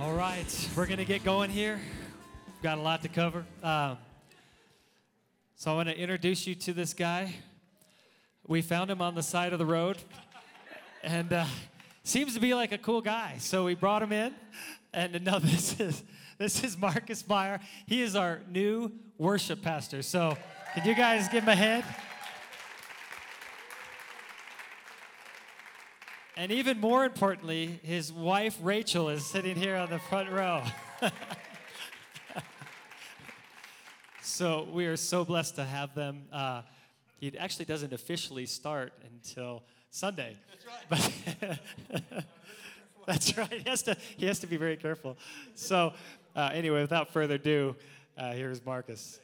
All right, we're going to get going here. We've got a lot to cover. So I want to introduce you to this guy. We found him on the side of the road, and seems to be like a cool guy. So we brought him in, and now this is Marcus Meyer. He is our new worship pastor. So can you guys give him a hand? And even more importantly, his wife, Rachel, is sitting here on the front row. So we are so blessed to have them. He actually doesn't officially start until Sunday. That's right. But that's right. He has to be very careful. So anyway, without further ado, here's Marcus.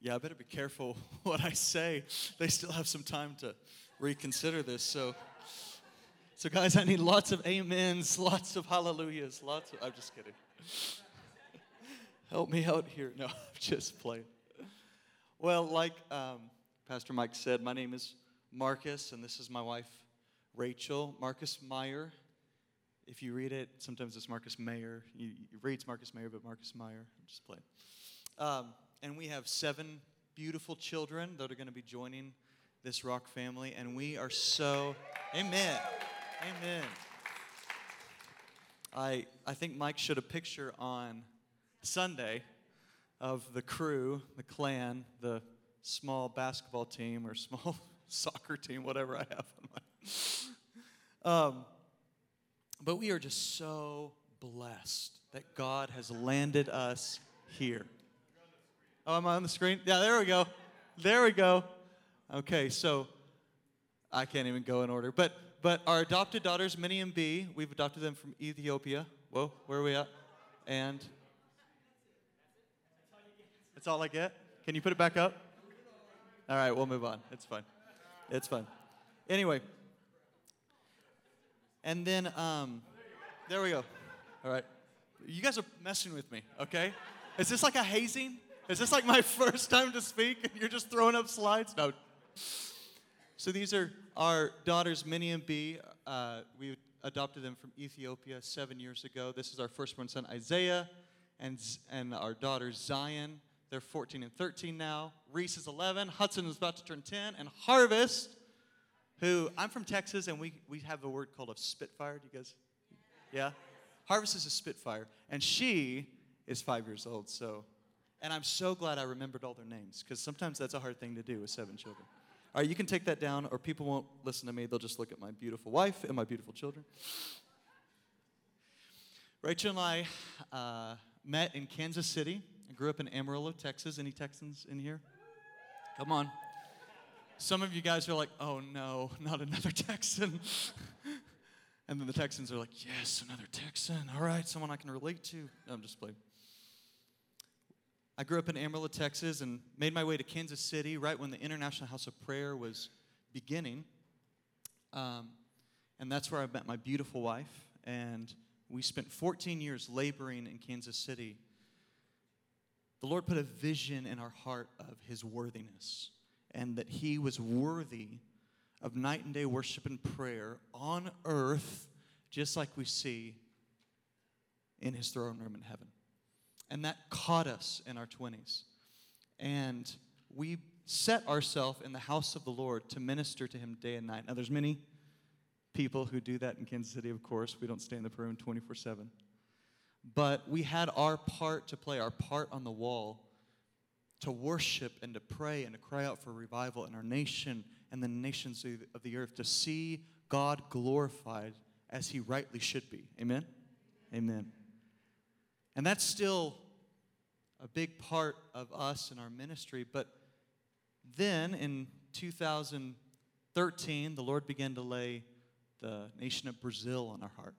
Yeah, I better be careful what I say. They still have some time to reconsider this. So guys, I need lots of amens, lots of hallelujahs, lots of, I'm just kidding. Help me out here. No, I'm just playing. Well, like Pastor Mike said, my name is Marcus, and this is my wife, Rachel. Marcus Meyer. If you read it, sometimes it's Marcus Mayer. You read Marcus Mayer, but Marcus Meyer. I'm just playing. And we have 7 beautiful children that are going to be joining this rock family, and we are so, amen. I think Mike showed a picture on Sunday of the crew, the clan, the small basketball team or small soccer team, whatever I have on my, but we are just so blessed that God has landed us here. Oh, am I on the screen? Yeah, there we go. Okay, so I can't even go in order. But our adopted daughters, Minnie and Bee, we've adopted them from Ethiopia. Whoa, where are we at? And that's all I get? Can you put it back up? All right, we'll move on. It's fine. Anyway. And then, there we go. All right. You guys are messing with me, okay? Is this like a hazing? Is this like my first time to speak and you're just throwing up slides? No. So these are our daughters, Minnie and Bee. We adopted them from Ethiopia 7 years ago. This is our firstborn son, Isaiah, and our daughter, Zion. They're 14 and 13 now. Reese is 11. Hudson is about to turn 10. And Harvest, who I'm from Texas, and we have a word called a spitfire. Do you guys? Yeah? Harvest is a spitfire. And she is 5 years old, so. And I'm so glad I remembered all their names, because sometimes that's a hard thing to do with 7 children. All right, you can take that down, or people won't listen to me. They'll just look at my beautiful wife and my beautiful children. Rachel and I met in Kansas City. I grew up in Amarillo, Texas. Any Texans in here? Come on. Some of you guys are like, oh, no, not another Texan. And then the Texans are like, yes, another Texan. All right, someone I can relate to. No, I'm just playing. I grew up in Amarillo, Texas, and made my way to Kansas City right when the International House of Prayer was beginning. And that's where I met my beautiful wife. And we spent 14 years laboring in Kansas City. The Lord put a vision in our heart of His worthiness, and that He was worthy of night and day worship and prayer on earth, just like we see in His throne room in heaven. And that caught us in our 20s. And we set ourselves in the house of the Lord to minister to Him day and night. Now, there's many people who do that in Kansas City, of course. We don't stay in the prayer room 24/7. But we had our part to play, our part on the wall, to worship and to pray and to cry out for revival in our nation and the nations of the earth, to see God glorified as He rightly should be. Amen? Amen. And that's still a big part of us in our ministry. But then in 2013, the Lord began to lay the nation of Brazil on our heart.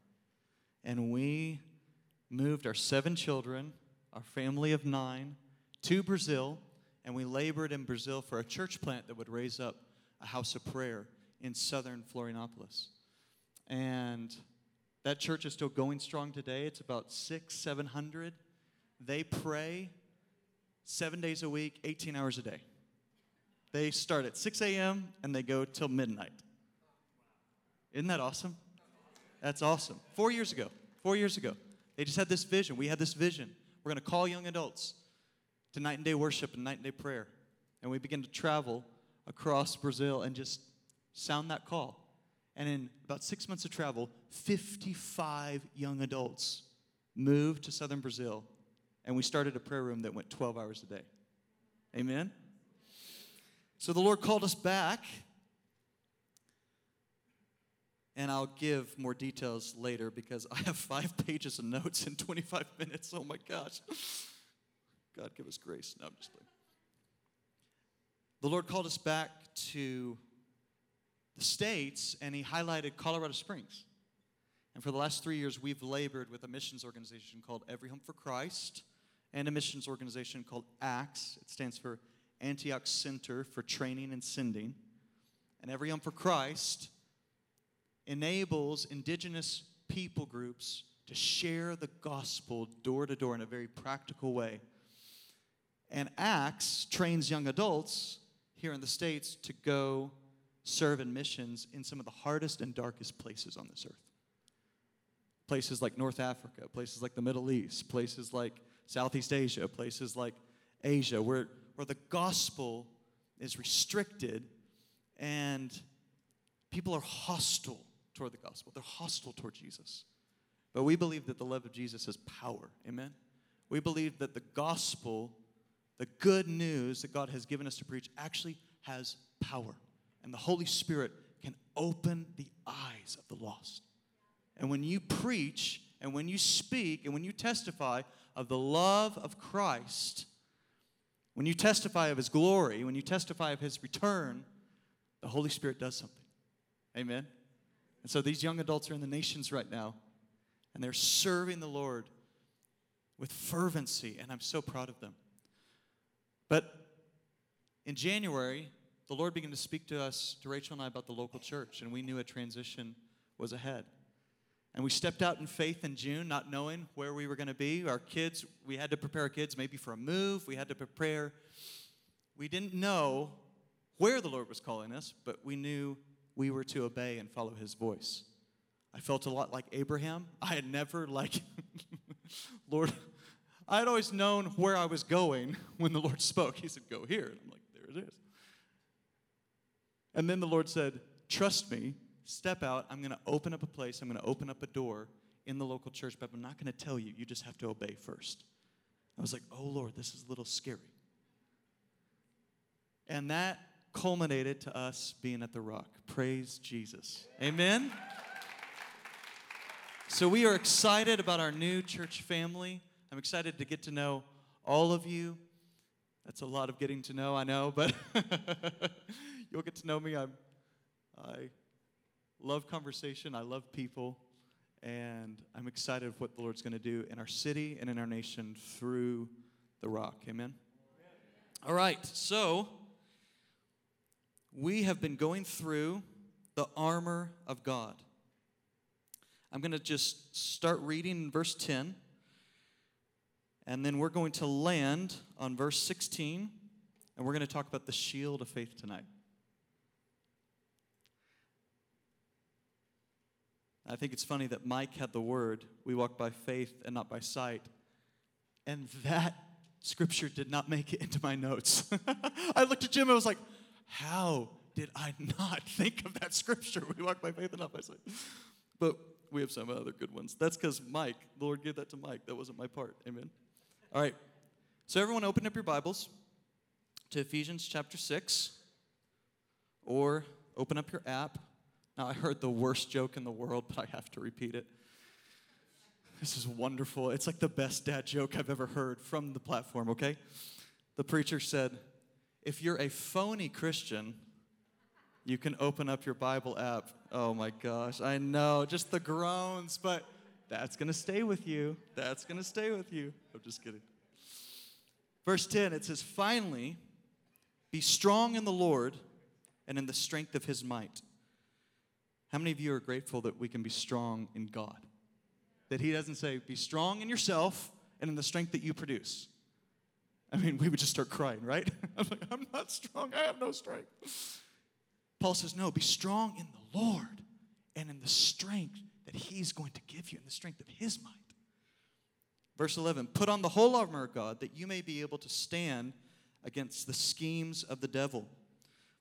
And we moved our 7 children, our family of 9, to Brazil. And we labored in Brazil for a church plant that would raise up a house of prayer in southern Florianopolis. And that church is still going strong today. It's about 700. They pray 7 days a week, 18 hours a day. They start at 6 a.m. and they go till midnight. Isn't that awesome? That's awesome. 4 years ago. 4 years ago. They just had this vision. We had this vision. We're going to call young adults to night and day worship and night and day prayer. And we began to travel across Brazil and just sound that call. And in about 6 months of travel, 55 young adults moved to southern Brazil, and we started a prayer room that went 12 hours a day. Amen? So the Lord called us back, and I'll give more details later because I have 5 pages of notes in 25 minutes. Oh, my gosh. God, give us grace. No, I'm just kidding. The Lord called us back to the States, and he highlighted Colorado Springs. And for the last 3 years, we've labored with a missions organization called Every Home for Christ and a missions organization called ACTS. It stands for Antioch Center for Training and Sending. And Every Home for Christ enables indigenous people groups to share the gospel door to door in a very practical way. And ACTS trains young adults here in the States to go serve in missions in some of the hardest and darkest places on this earth. Places like North Africa, places like the Middle East, places like Southeast Asia, places like Asia, where the gospel is restricted and people are hostile toward the gospel. They're hostile toward Jesus. But we believe that the love of Jesus has power. Amen? We believe that the gospel, the good news that God has given us to preach, actually has power. And the Holy Spirit can open the eyes of the lost. And when you preach, and when you speak, and when you testify of the love of Christ, when you testify of his glory, when you testify of his return, the Holy Spirit does something. Amen? And so these young adults are in the nations right now, and they're serving the Lord with fervency, and I'm so proud of them. But in January, the Lord began to speak to us, to Rachel and I, about the local church, and we knew a transition was ahead. And we stepped out in faith in June, not knowing where we were going to be. Our kids, we had to prepare our kids maybe for a move. We had to prepare. We didn't know where the Lord was calling us, but we knew we were to obey and follow his voice. I felt a lot like Abraham. I had never, Lord, I had always known where I was going when the Lord spoke. He said, go here. And I'm like, there it is. And then the Lord said, trust me. Step out. I'm going to open up a place. I'm going to open up a door in the local church, but I'm not going to tell you. You just have to obey first. I was like, oh, Lord, this is a little scary. And that culminated to us being at the Rock. Praise Jesus. Amen? So we are excited about our new church family. I'm excited to get to know all of you. That's a lot of getting to know, I know, but you'll get to know me. I love conversation. I love people. And I'm excited for what the Lord's going to do in our city and in our nation through the Rock. Amen? All right. So we have been going through the armor of God. I'm going to just start reading in verse 10. And then we're going to land on verse 16. And we're going to talk about the shield of faith tonight. I think it's funny that Mike had the word, we walk by faith and not by sight. And that scripture did not make it into my notes. I looked at Jim and I was like, how did I not think of that scripture? We walk by faith and not by sight. But we have some other good ones. That's because Mike, the Lord gave that to Mike. That wasn't my part. Amen. All right. So everyone open up your Bibles to Ephesians chapter 6 or open up your app. Now, I heard the worst joke in the world, but I have to repeat it. This is wonderful. It's like the best dad joke I've ever heard from the platform, okay? The preacher said, if you're a phony Christian, you can open up your Bible app. Oh, my gosh. I know. Just the groans, but that's going to stay with you. That's going to stay with you. I'm just kidding. Verse 10, it says, finally, be strong in the Lord and in the strength of his might. How many of you are grateful that we can be strong in God? That he doesn't say, be strong in yourself and in the strength that you produce. I mean, we would just start crying, right? I'm like, I'm not strong. I have no strength. Paul says, no, be strong in the Lord and in the strength that he's going to give you in the strength of his might. Verse 11, put on the whole armor of God that you may be able to stand against the schemes of the devil.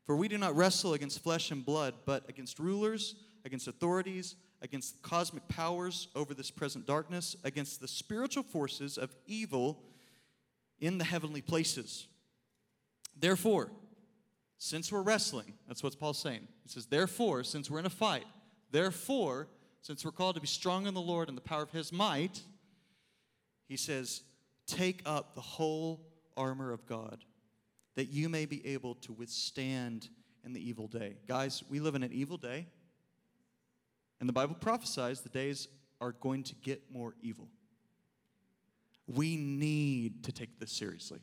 For we do not wrestle against flesh and blood, but against rulers, against authorities, against cosmic powers over this present darkness, against the spiritual forces of evil in the heavenly places. Therefore, since we're wrestling, that's what Paul's saying. He says, therefore, since we're in a fight, therefore, since we're called to be strong in the Lord and the power of his might, he says, take up the whole armor of God, that you may be able to withstand in the evil day. Guys, we live in an evil day, and the Bible prophesies the days are going to get more evil. We need to take this seriously.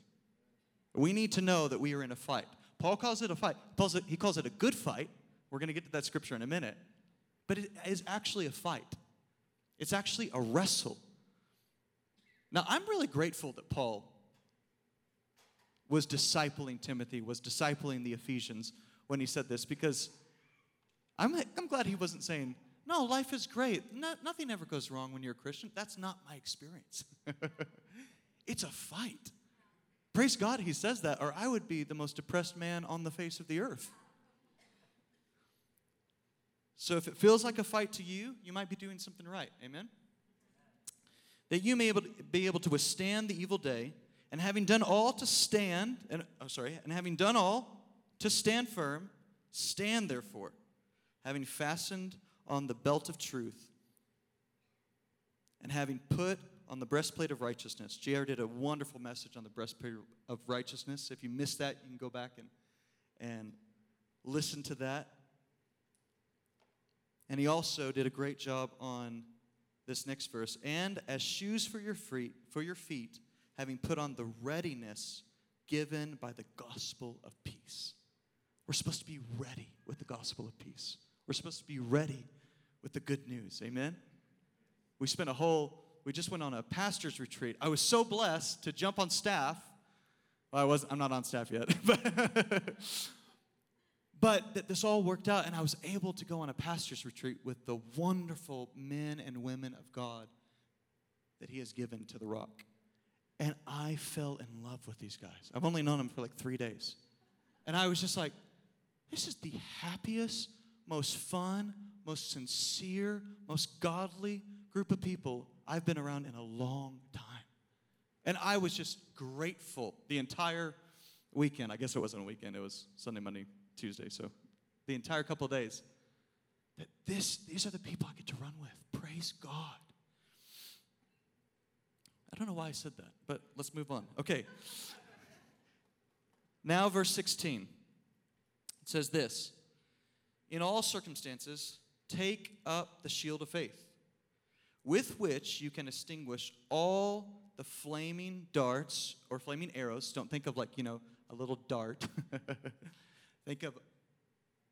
We need to know that we are in a fight. Paul calls it a fight. He calls it a good fight. We're going to get to that scripture in a minute. But it is actually a fight. It's actually a wrestle. Now, I'm really grateful that Paul was discipling Timothy, was discipling the Ephesians when he said this, because I'm glad he wasn't saying, no, life is great. Nothing ever goes wrong when you're a Christian. That's not my experience. It's a fight. Praise God he says that, or I would be the most depressed man on the face of the earth. So if it feels like a fight to you, you might be doing something right. Amen? That you may be able to withstand the evil day, and having done all to stand, having done all to stand firm, stand therefore, having fastened on the belt of truth, and having put on the breastplate of righteousness. JR did a wonderful message on the breastplate of righteousness. If you missed that, you can go back and listen to that. And he also did a great job on this next verse. And as shoes for your feet, having put on the readiness given by the gospel of peace. We're supposed to be ready with the gospel of peace. We're supposed to be ready with the good news. Amen? We just went on a pastor's retreat. I was so blessed to jump on staff. Well, I'm not on staff yet. But that this all worked out, and I was able to go on a pastor's retreat with the wonderful men and women of God that he has given to the Rock. And I fell in love with these guys. I've only known them for like 3 days. And I was just like, this is the happiest, most fun, most sincere, most godly group of people I've been around in a long time. And I was just grateful the entire weekend. I guess it wasn't a weekend. It was Sunday, Monday, Tuesday. So the entire couple of days. That these are the people I get to run with. Praise God. I don't know why I said that, but let's move on. Okay. Now verse 16. It says this. In all circumstances, take up the shield of faith, with which you can extinguish all the flaming darts or flaming arrows. Don't think of a little dart. Think of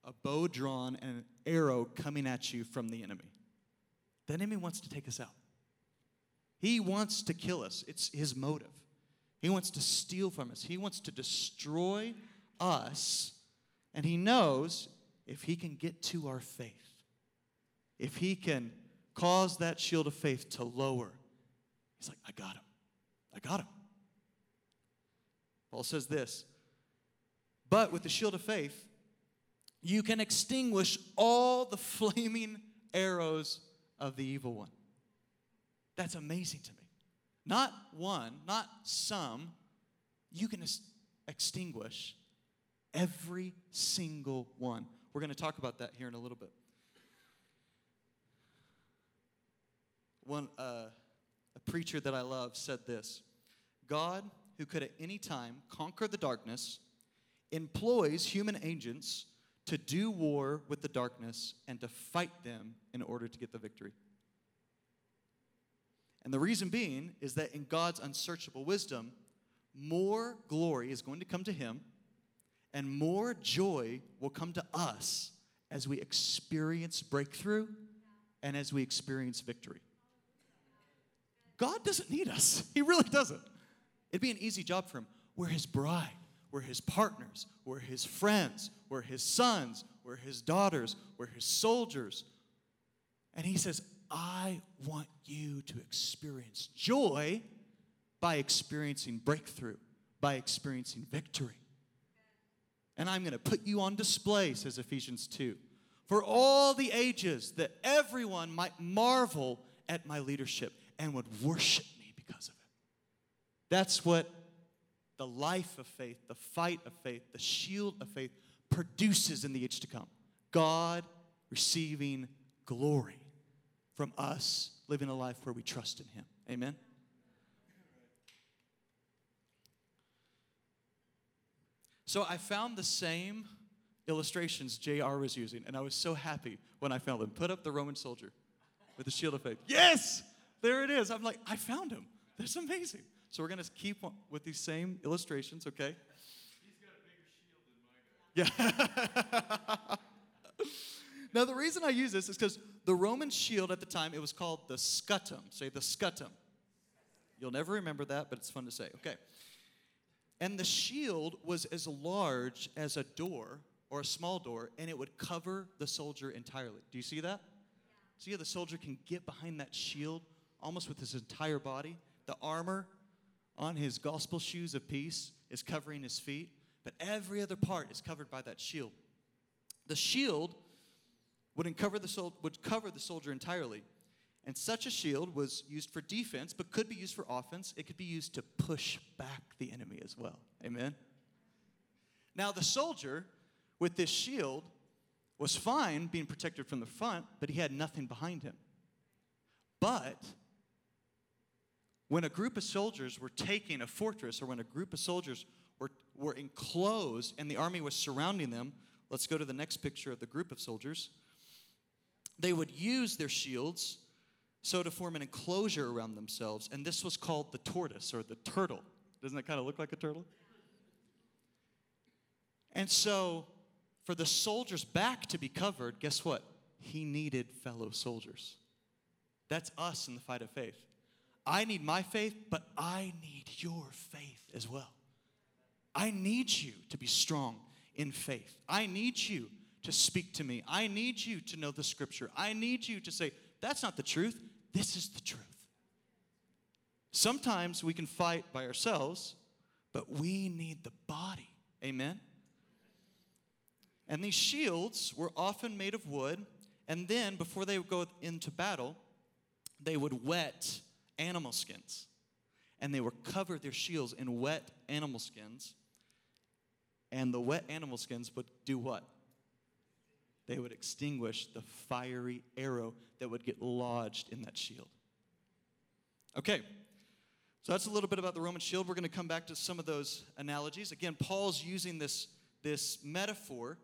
a bow drawn and an arrow coming at you from the enemy. The enemy wants to take us out. He wants to kill us. It's his motive. He wants to steal from us. He wants to destroy us. And he knows if he can get to our faith, if he can cause that shield of faith to lower. He's like, I got him. Paul says this, but with the shield of faith, you can extinguish all the flaming arrows of the evil one. That's amazing to me. Not one, not some. You can extinguish every single one. We're going to talk about that here in a little bit. A preacher that I love said this, God, who could at any time conquer the darkness, employs human agents to do war with the darkness and to fight them in order to get the victory. And the reason being is that in God's unsearchable wisdom, more glory is going to come to him and more joy will come to us as we experience breakthrough and as we experience victory. God doesn't need us. He really doesn't. It'd be an easy job for him. We're his bride. We're his partners. We're his friends. We're his sons. We're his daughters. We're his soldiers. And he says, I want you to experience joy by experiencing breakthrough, by experiencing victory. And I'm going to put you on display, says Ephesians 2, for all the ages, that everyone might marvel at my leadership and would worship me because of it. That's what the life of faith, the fight of faith, the shield of faith produces in the age to come. God receiving glory from us living a life where we trust in Him. Amen? So I found the same illustrations JR was using, and I was so happy when I found them. Put up the Roman soldier with the shield of faith. Yes! There it is. I'm like, I found him. That's amazing. So we're going to keep with these same illustrations, okay? He's got a bigger shield than my guy. Yeah. Now, the reason I use this is because the Roman shield at the time, it was called the scutum. Say the scutum. You'll never remember that, but it's fun to say. Okay. And the shield was as large as a door or a small door, and it would cover the soldier entirely. Do you see that? So yeah, the soldier can get behind that shield almost with his entire body. The armor on his gospel shoes of peace is covering his feet, but every other part is covered by that shield. The shield would cover the soldier entirely. And such a shield was used for defense, but could be used for offense. It could be used to push back the enemy as well. Amen? Now, the soldier with this shield was fine being protected from the front, but he had nothing behind him. But when a group of soldiers were taking a fortress, or when a group of soldiers were enclosed and the army was surrounding them, let's go to the next picture of the group of soldiers. They would use their shields so to form an enclosure around themselves, and this was called the tortoise or the turtle. Doesn't that kind of look like a turtle? And so for the soldier's back to be covered, guess what? He needed fellow soldiers. That's us in the fight of faith. I need my faith, but I need your faith as well. I need you to be strong in faith. I need you to speak to me. I need you to know the scripture. I need you to say, that's not the truth. This is the truth. Sometimes we can fight by ourselves, but we need the body. Amen? And these shields were often made of wood, and then before they would go into battle, they would wet animal skins. And they would cover their shields in wet animal skins. And the wet animal skins would do what? They would extinguish the fiery arrow that would get lodged in that shield. Okay, so that's a little bit about the Roman shield. We're going to come back to some of those analogies. Again, Paul's using this metaphor,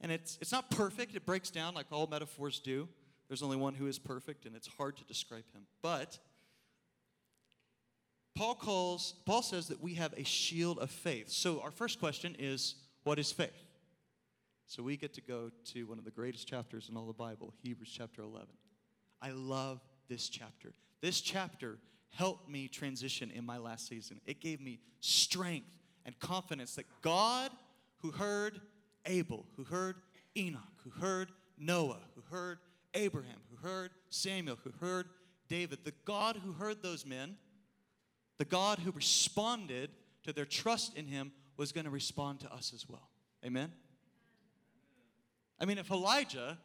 and it's not perfect. It breaks down like all metaphors do. There's only one who is perfect, and it's hard to describe him. But Paul says that we have a shield of faith. So our first question is, what is faith? So we get to go to one of the greatest chapters in all the Bible, Hebrews chapter 11. I love this chapter. This chapter helped me transition in my last season. It gave me strength and confidence that God, who heard Abel, who heard Enoch, who heard Noah, who heard Abraham, who heard Samuel, who heard David, the God who heard those men, the God who responded to their trust in him, was going to respond to us as well. Amen? I mean, if Elijah,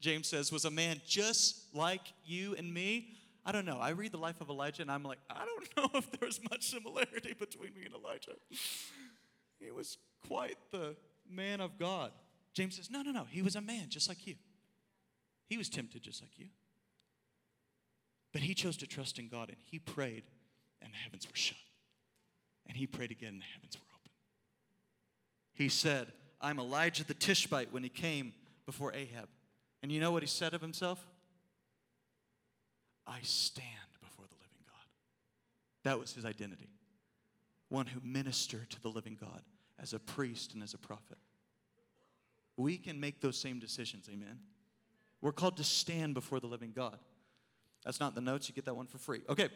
James says, was a man just like you and me, I don't know. I read the life of Elijah, and I'm like, I don't know if there was much similarity between me and Elijah. He was quite the man of God. James says, no. He was a man just like you. He was tempted just like you. But he chose to trust in God, and he prayed, and the heavens were shut. And he prayed again, and the heavens were open. He said, I'm Elijah the Tishbite, when he came before Ahab. And you know what he said of himself? I stand before the living God. That was his identity. One who ministered to the living God as a priest and as a prophet. We can make those same decisions, amen? We're called to stand before the living God. That's not in the notes. You get that one for free. Okay.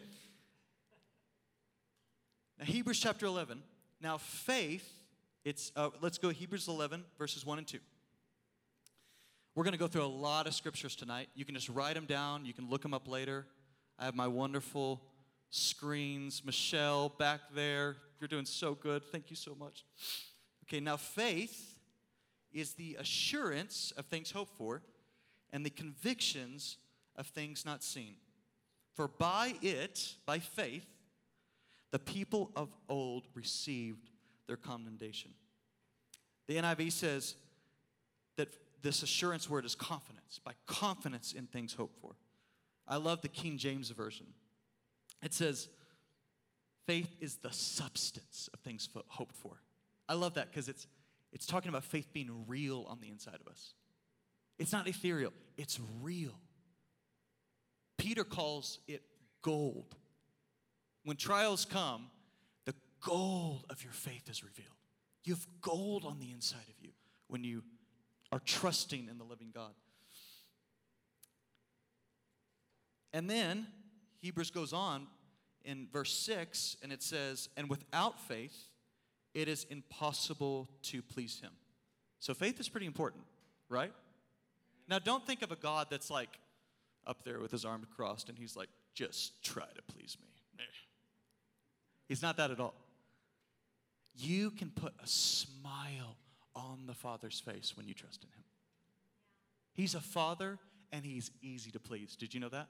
Now, Hebrews chapter 11. Now, faith... let's go to Hebrews 11, verses 1 and 2. We're going to go through a lot of scriptures tonight. You can just write them down. You can look them up later. I have my wonderful screens. Michelle, back there, you're doing so good. Thank you so much. Okay, now faith is the assurance of things hoped for and the convictions of things not seen. For by it, by faith, the people of old received their commendation. The NIV says that this assurance word is confidence, by confidence in things hoped for. I love the King James Version. It says, faith is the substance of things hoped for. I love that because it's talking about faith being real on the inside of us. It's not ethereal, it's real. Peter calls it gold. When trials come, the gold of your faith is revealed. You have gold on the inside of you when you are trusting in the living God. And then Hebrews goes on in verse 6, and it says, and without faith, it is impossible to please him. So faith is pretty important, right? Now, don't think of a God that's like up there with his arms crossed, and he's like, just try to please me. He's not that at all. You can put a smile on the Father's face when you trust in him. He's a father, and he's easy to please. Did you know that?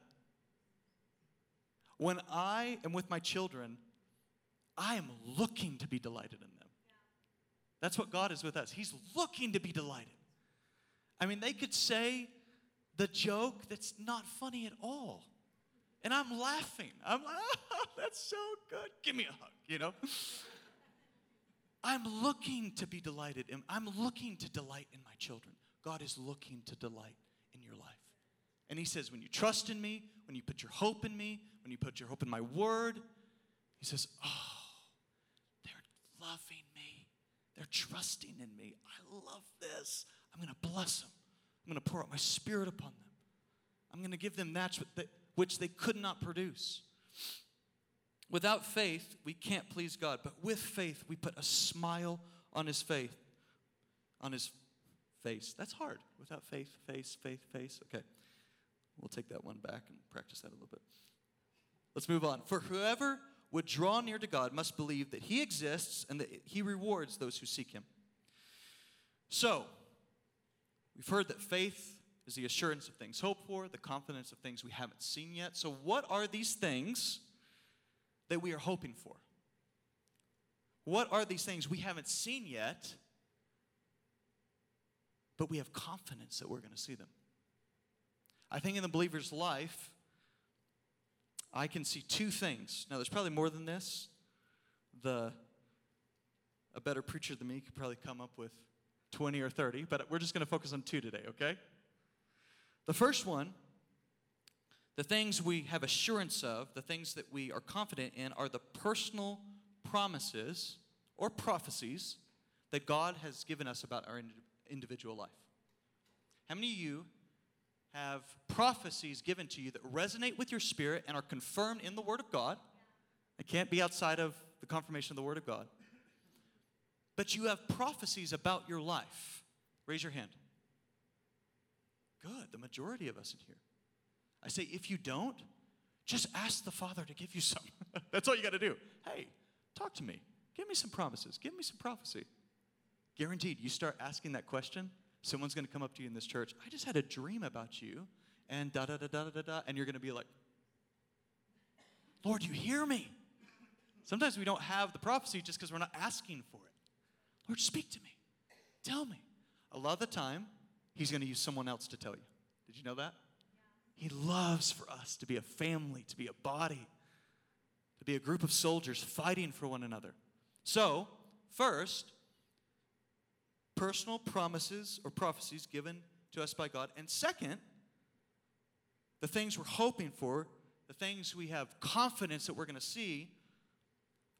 When I am with my children, I am looking to be delighted in them. That's what God is with us. He's looking to be delighted. I mean, they could say the joke that's not funny at all, and I'm laughing. I'm like, oh, that's so good. Give me a hug, you know? I'm looking to be delighted. I'm looking to delight in my children. God is looking to delight in your life. And he says, when you trust in me, when you put your hope in me, when you put your hope in my word, he says, oh, they're loving me. They're trusting in me. I love this. I'm going to bless them. I'm going to pour out my spirit upon them. I'm going to give them that which they could not produce. Without faith, we can't please God. But with faith, we put a smile on his faith, on his face. That's hard. Without faith, face. Okay. We'll take that one back and practice that a little bit. Let's move on. For whoever would draw near to God must believe that he exists and that he rewards those who seek him. So, we've heard that faith is the assurance of things hoped for, the confidence of things we haven't seen yet. So what are these things that we are hoping for? What are these things we haven't seen yet, but we have confidence that we're going to see them? I think in the believer's life, I can see two things. Now, there's probably more than this. A better preacher than me could probably come up with 20 or 30, but we're just going to focus on two today, okay? The first one, the things we have assurance of, the things that we are confident in are the personal promises or prophecies that God has given us about our individual life. How many of you have prophecies given to you that resonate with your spirit and are confirmed in the Word of God? It can't be outside of the confirmation of the Word of God. But you have prophecies about your life. Raise your hand. Good, the majority of us in here. I say, if you don't, just ask the Father to give you some. That's all you got to do. Hey, talk to me. Give me some promises. Give me some prophecy. Guaranteed, you start asking that question, someone's going to come up to you in this church. I just had a dream about you, and da-da-da-da-da-da, and you're going to be like, Lord, you hear me. Sometimes we don't have the prophecy just because we're not asking for it. Lord, speak to me. Tell me. A lot of the time, he's going to use someone else to tell you. Did you know that? Yeah. He loves for us to be a family, to be a body, to be a group of soldiers fighting for one another. So, first, personal promises or prophecies given to us by God. And second, the things we're hoping for, the things we have confidence that we're going to see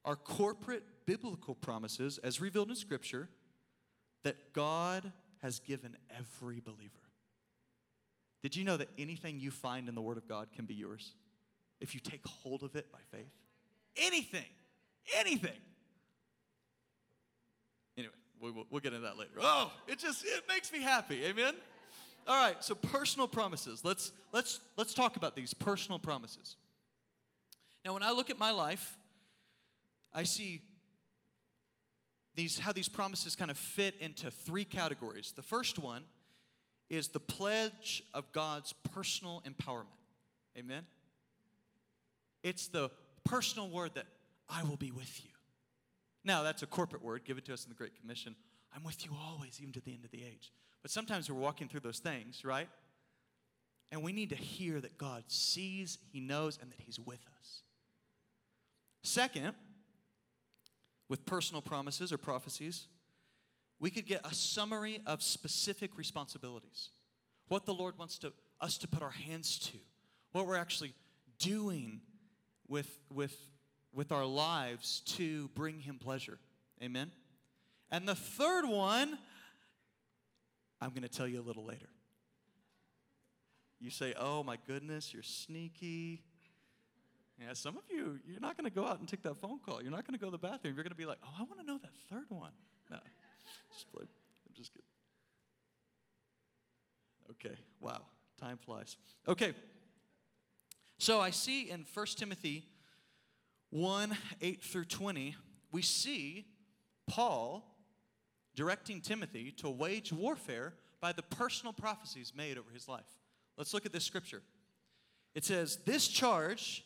are corporate biblical promises as revealed in Scripture that God has given every believer. Did you know that anything you find in the Word of God can be yours if you take hold of it by faith? Anything. Anyway, we'll get into that later. Oh, it makes me happy. Amen? All right, so personal promises. Let's talk about these personal promises. Now, when I look at my life, I see how these promises kind of fit into three categories. The first one is the pledge of God's personal empowerment. Amen? It's the personal word that I will be with you. Now, that's a corporate word given to us in the Great Commission. I'm with you always, even to the end of the age. But sometimes we're walking through those things, right? And we need to hear that God sees, He knows, and that He's with us. Second, with personal promises or prophecies, we could get a summary of specific responsibilities, what the Lord wants us to put our hands to, what we're actually doing with our lives to bring Him pleasure. Amen? And the third one, I'm going to tell you a little later. You say, oh, my goodness, you're sneaky. Yeah, some of you, you're not going to go out and take that phone call. You're not going to go to the bathroom. You're going to be like, oh, I want to know that third one. No, I'm just kidding. Okay, wow, time flies. Okay, so I see in 1 Timothy 1:8 through 20, we see Paul directing Timothy to wage warfare by the personal prophecies made over his life. Let's look at this scripture. It says, this charge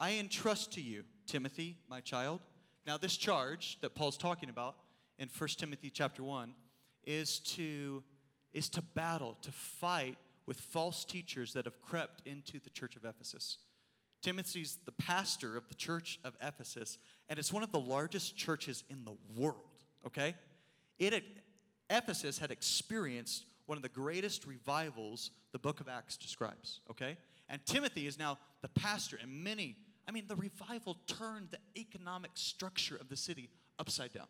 I entrust to you, Timothy, my child. Now, this charge that Paul's talking about in 1 Timothy chapter 1 is to battle, to fight with false teachers that have crept into the church of Ephesus. Timothy's the pastor of the church of Ephesus, and it's one of the largest churches in the world, okay? Ephesus had experienced one of the greatest revivals the book of Acts describes, okay? And Timothy is now the pastor, and the revival turned the economic structure of the city upside down.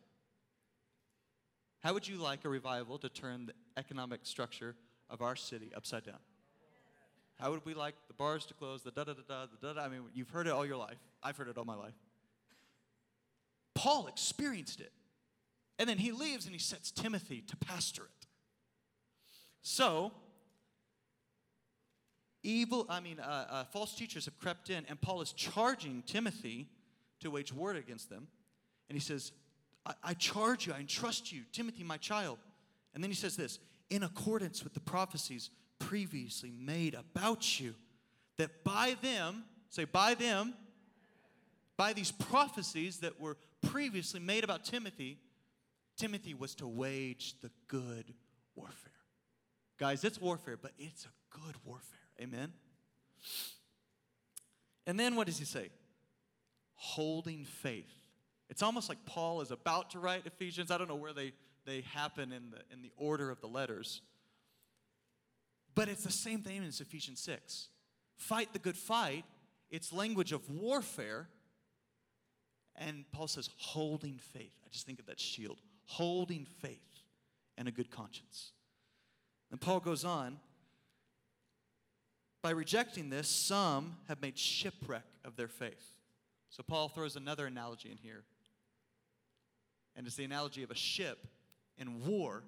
How would you like a revival to turn the economic structure of our city upside down? How would we like the bars to close, the da-da-da-da, the da-da? You've heard it all your life. I've heard it all my life. Paul experienced it. And then he leaves and he sets Timothy to pastor it. So, false teachers have crept in, and Paul is charging Timothy to wage war against them. And he says, I charge you, I entrust you, Timothy, my child. And then he says this, in accordance with the prophecies previously made about you, that by them, say by them, by these prophecies that were previously made about Timothy, Timothy was to wage the good warfare. Guys, it's warfare, but it's a good warfare. Amen? And then what does he say? Holding faith. It's almost like Paul is about to write Ephesians. I don't know where they happen in the order of the letters. But it's the same thing as Ephesians 6. Fight the good fight. It's language of warfare. And Paul says, holding faith. I just think of that shield. Holding faith and a good conscience. And Paul goes on. By rejecting this, some have made shipwreck of their faith. So Paul throws another analogy in here. And it's the analogy of a ship in war.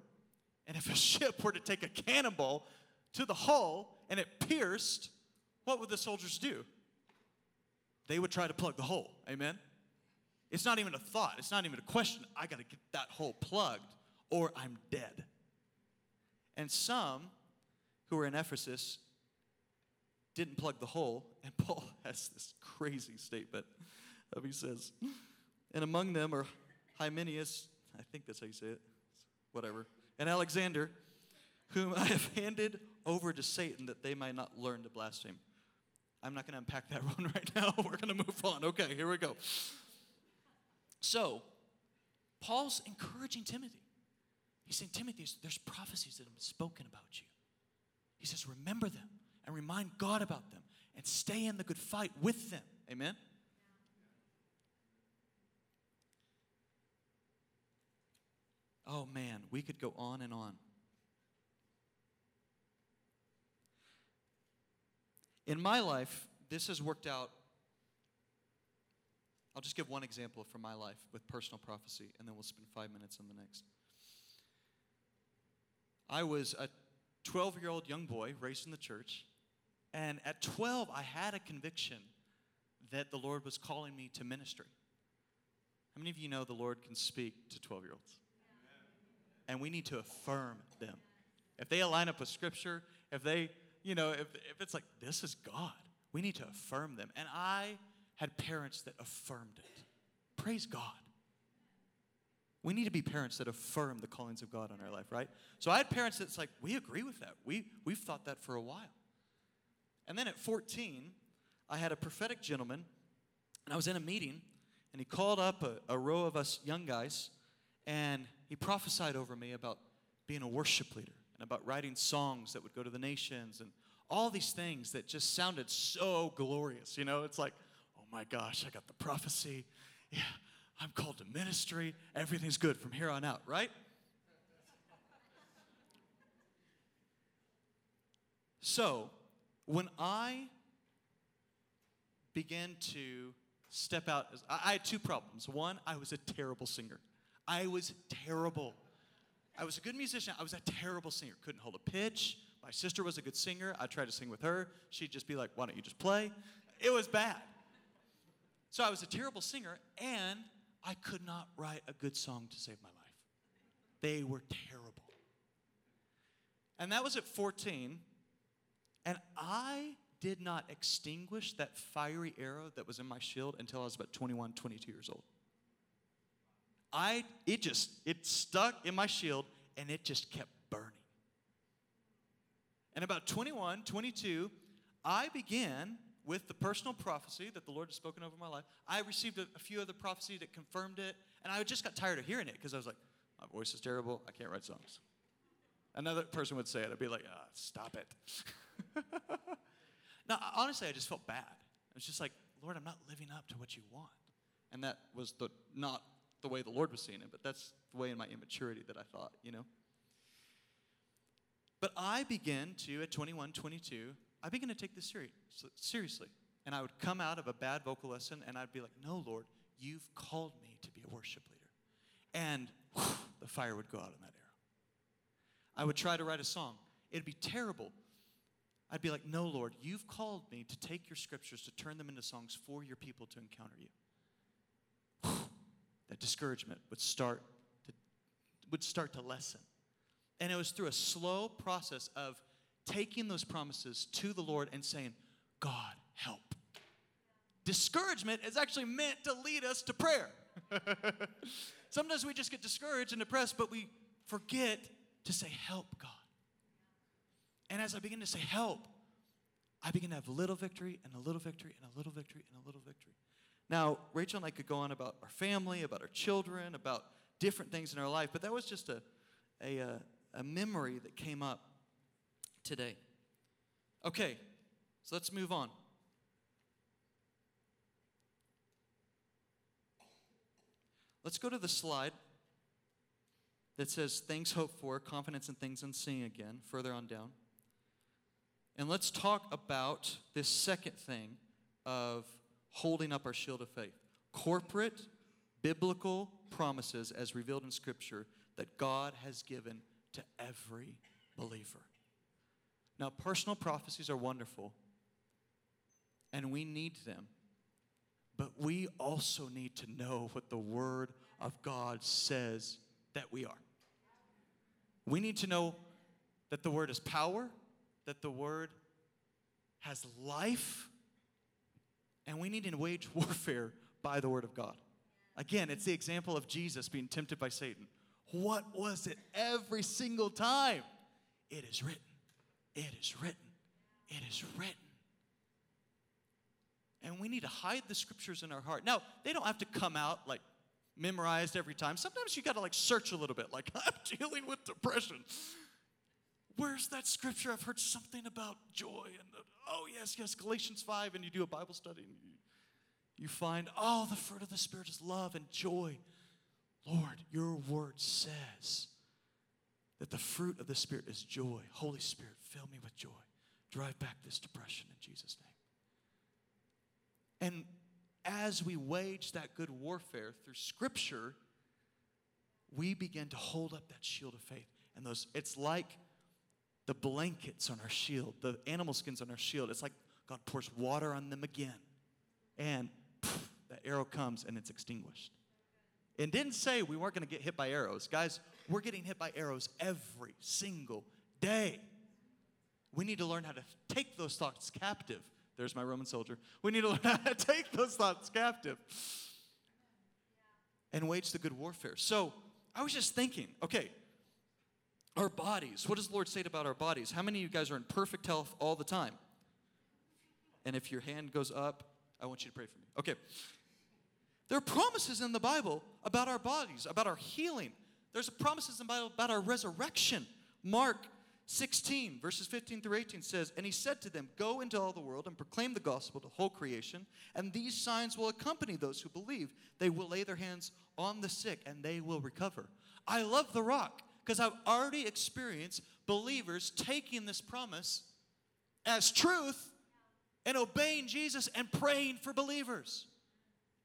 And if a ship were to take a cannonball to the hull and it pierced, what would the soldiers do? They would try to plug the hole. Amen? It's not even a thought. It's not even a question. I got to get that hole plugged or I'm dead. And some who were in Ephesus didn't plug the hole. And Paul has this crazy statement. He says, and among them are Hymenius, I think that's how you say it, whatever, and Alexander, whom I have handed over to Satan that they might not learn to blaspheme. I'm not going to unpack that one right now. We're going to move on. Okay, here we go. So, Paul's encouraging Timothy. He's saying, Timothy, there's prophecies that have been spoken about you. He says, remember them and remind God about them and stay in the good fight with them. Amen? Oh, man, we could go on and on. In my life, this has worked out. I'll just give one example from my life with personal prophecy, and then we'll spend 5 minutes on the next. I was a 12-year-old young boy raised in the church. And at 12, I had a conviction that the Lord was calling me to ministry. How many of you know the Lord can speak to 12-year-olds? And we need to affirm them. If they align up with Scripture, if they, you know, if it's like, this is God, we need to affirm them. And I had parents that affirmed it. Praise God. We need to be parents that affirm the callings of God on our life, right? So I had parents that's like, we agree with that. We've thought that for a while. And then at 14, I had a prophetic gentleman, and I was in a meeting, and he called up a row of us young guys, and he prophesied over me about being a worship leader and about writing songs that would go to the nations and all these things that just sounded so glorious. You know, it's like, oh my gosh, I got the prophecy. Yeah, I'm called to ministry. Everything's good from here on out, right? So when I began to step out, I had two problems. One, I was a terrible singer. I was terrible. I was a good musician. I was a terrible singer. Couldn't hold a pitch. My sister was a good singer. I tried to sing with her. She'd just be like, why don't you just play? It was bad. So I was a terrible singer, and I could not write a good song to save my life. They were terrible. And that was at 14, and I did not extinguish that fiery arrow that was in my shield until I was about 21, 22 years old. It stuck in my shield, and it just kept burning. And about 21, 22, I began with the personal prophecy that the Lord has spoken over my life. I received a few other prophecies that confirmed it, and I just got tired of hearing it because I was like, my voice is terrible, I can't write songs. Another person would say it, I'd be like, stop it. No, honestly, I just felt bad. I was just like, Lord, I'm not living up to what you want. And that was not the way the Lord was seeing it, but that's the way in my immaturity that I thought, you know. But I began to, at 21, 22, I began to take this seriously. And I would come out of a bad vocal lesson, and I'd be like, no, Lord, you've called me to be a worship leader. And whew, the fire would go out in that arrow. I would try to write a song. It'd be terrible. I'd be like, no, Lord, you've called me to take your scriptures, to turn them into songs for your people to encounter you. Whew, that discouragement would start to lessen. And it was through a slow process of taking those promises to the Lord and saying, God, help. Discouragement is actually meant to lead us to prayer. Sometimes we just get discouraged and depressed, but we forget to say, help, God. And as I begin to say, help, I begin to have little victory and a little victory and a little victory and a little victory. Now, Rachel and I could go on about our family, about our children, about different things in our life, but that was just a memory that came up today. Okay, so let's move on. Let's go to the slide that says things hoped for, confidence in things unseen again, further on down. And let's talk about this second thing of holding up our shield of faith. Corporate biblical promises as revealed in Scripture that God has given to every believer. Now, personal prophecies are wonderful, and we need them, but we also need to know what the Word of God says that we are. We need to know that the Word is power, that the Word has life, and we need to wage warfare by the Word of God. Again, it's the example of Jesus being tempted by Satan. What was it every single time? It is written. It is written. It is written. And we need to hide the scriptures in our heart. Now, they don't have to come out like memorized every time. Sometimes you got to like search a little bit. Like, I'm dealing with depression. Where's that scripture? I've heard something about joy. And yes, Galatians 5. And you do a Bible study. And you find, the fruit of the Spirit is love and joy. Lord, your word says that the fruit of the Spirit is joy. Holy Spirit, fill me with joy. Drive back this depression in Jesus' name. And as we wage that good warfare through Scripture, we begin to hold up that shield of faith. And it's like the blankets on our shield, the animal skins on our shield. It's like God pours water on them again. And poof, that arrow comes and it's extinguished. And didn't say we weren't going to get hit by arrows. Guys, we're getting hit by arrows every single day. We need to learn how to take those thoughts captive. There's my Roman soldier. We need to learn how to take those thoughts captive and wage the good warfare. So I was just thinking, okay, our bodies. What does the Lord say about our bodies? How many of you guys are in perfect health all the time? And if your hand goes up, I want you to pray for me. Okay. There are promises in the Bible about our bodies, about our healing. There's promises in the Bible about our resurrection. Mark 16, verses 15 through 18 says, "And he said to them, go into all the world and proclaim the gospel to the whole creation, and these signs will accompany those who believe. They will lay their hands on the sick, and they will recover." I love the rock because I've already experienced believers taking this promise as truth and obeying Jesus and praying for believers.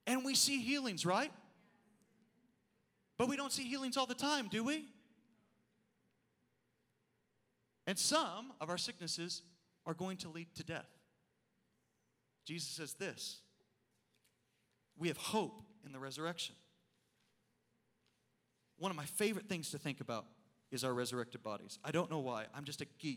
And we see healings, right? But we don't see healings all the time, do we? And some of our sicknesses are going to lead to death. Jesus says this: we have hope in the resurrection. One of my favorite things to think about is our resurrected bodies. I don't know why. I'm just a geek